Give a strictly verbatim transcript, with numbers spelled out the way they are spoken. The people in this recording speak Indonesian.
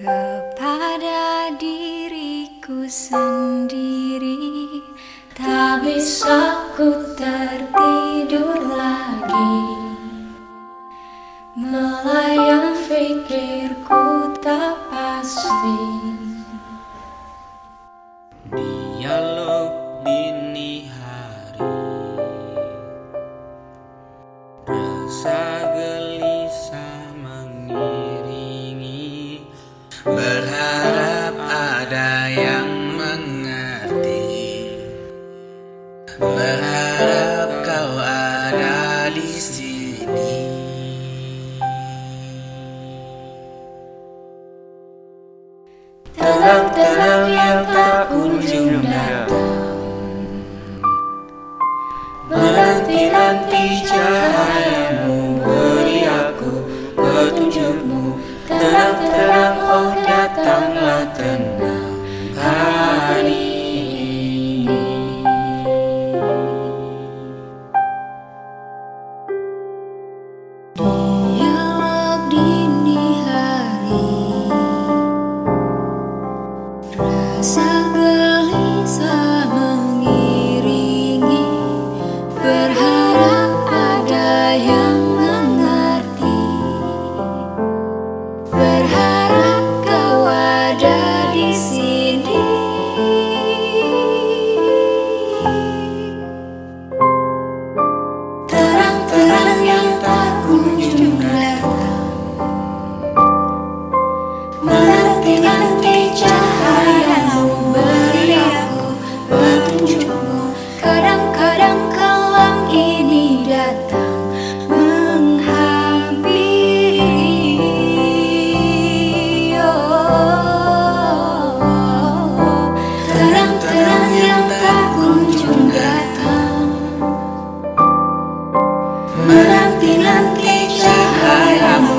kepada diriku sendiri. Tak bisa ku tertidur lagi, melayang fikirku tak pasti. Dialog dini hari, rasa gelisah mengiringi, berharap ada yang mengerti, berharap kau ada di sini. Terang-terang yang tak kunjung datang, menanti-nanti cahayamu, beri aku petunjukmu. Terang-terang, oh datanglah tenang hari ini. Dialog dini hari, rasa gelisah mengiringi, berharap ada yang mengerti, berharap kau ada di sini. Terang-terang yang tak kunjung datang, menanti-nanti cahaya. Kadang-kadang kelam ini datang menghampiri. Oh, oh, oh, oh. Terang-terang yang tak kunjung datang, menanti-nanti cahaya.